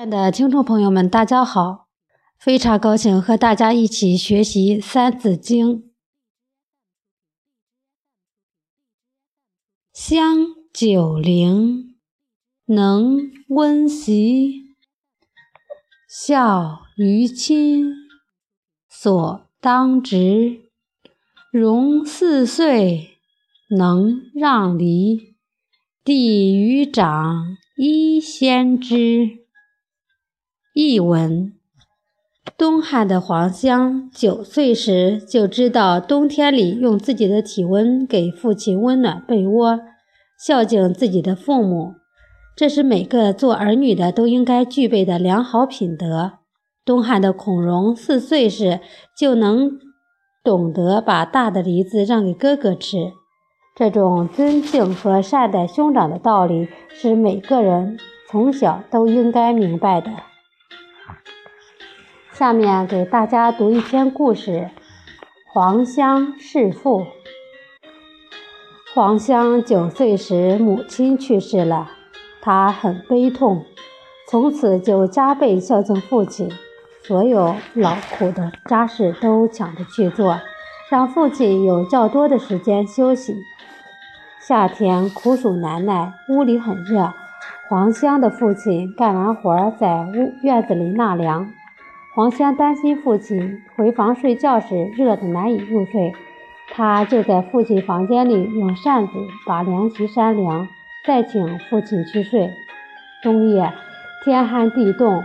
亲爱的听众朋友们，大家好，非常高兴和大家一起学习《三字经》。香九龄，能温席，孝于亲，所当执，融四岁，能让梨，弟于长，一先知。译文：东汉的黄香9岁时就知道冬天里用自己的体温给父亲温暖被窝，孝敬自己的父母，这是每个做儿女的都应该具备的良好品德。东汉的孔融4岁时就能懂得把大的梨子让给哥哥吃，这种尊敬和善待兄长的道理是每个人从小都应该明白的。下面给大家读一篇故事，黄香弑父。黄香9岁时母亲去世了，她很悲痛，从此就加倍孝敬父亲，所有劳苦的家事都抢着去做，让父亲有较多的时间休息。夏天酷暑难耐，屋里很热，黄香的父亲干完活在院子里纳凉。黄香担心父亲回房睡觉时热得难以入睡，他就在父亲房间里用扇子把凉席扇凉，再请父亲去睡。冬夜天寒地冻，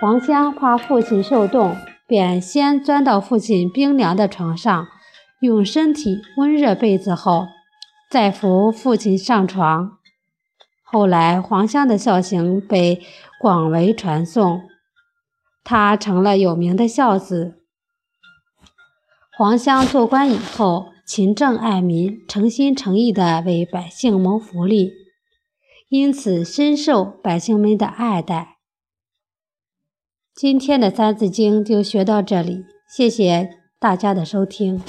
黄香怕父亲受冻，便先钻到父亲冰凉的床上，用身体温热被子后，再扶父亲上床。后来黄香的孝行被广为传颂，他成了有名的孝子。黄香做官以后，勤政爱民，诚心诚意地为百姓谋福利，因此深受百姓们的爱戴。今天的《三字经》就学到这里，谢谢大家的收听。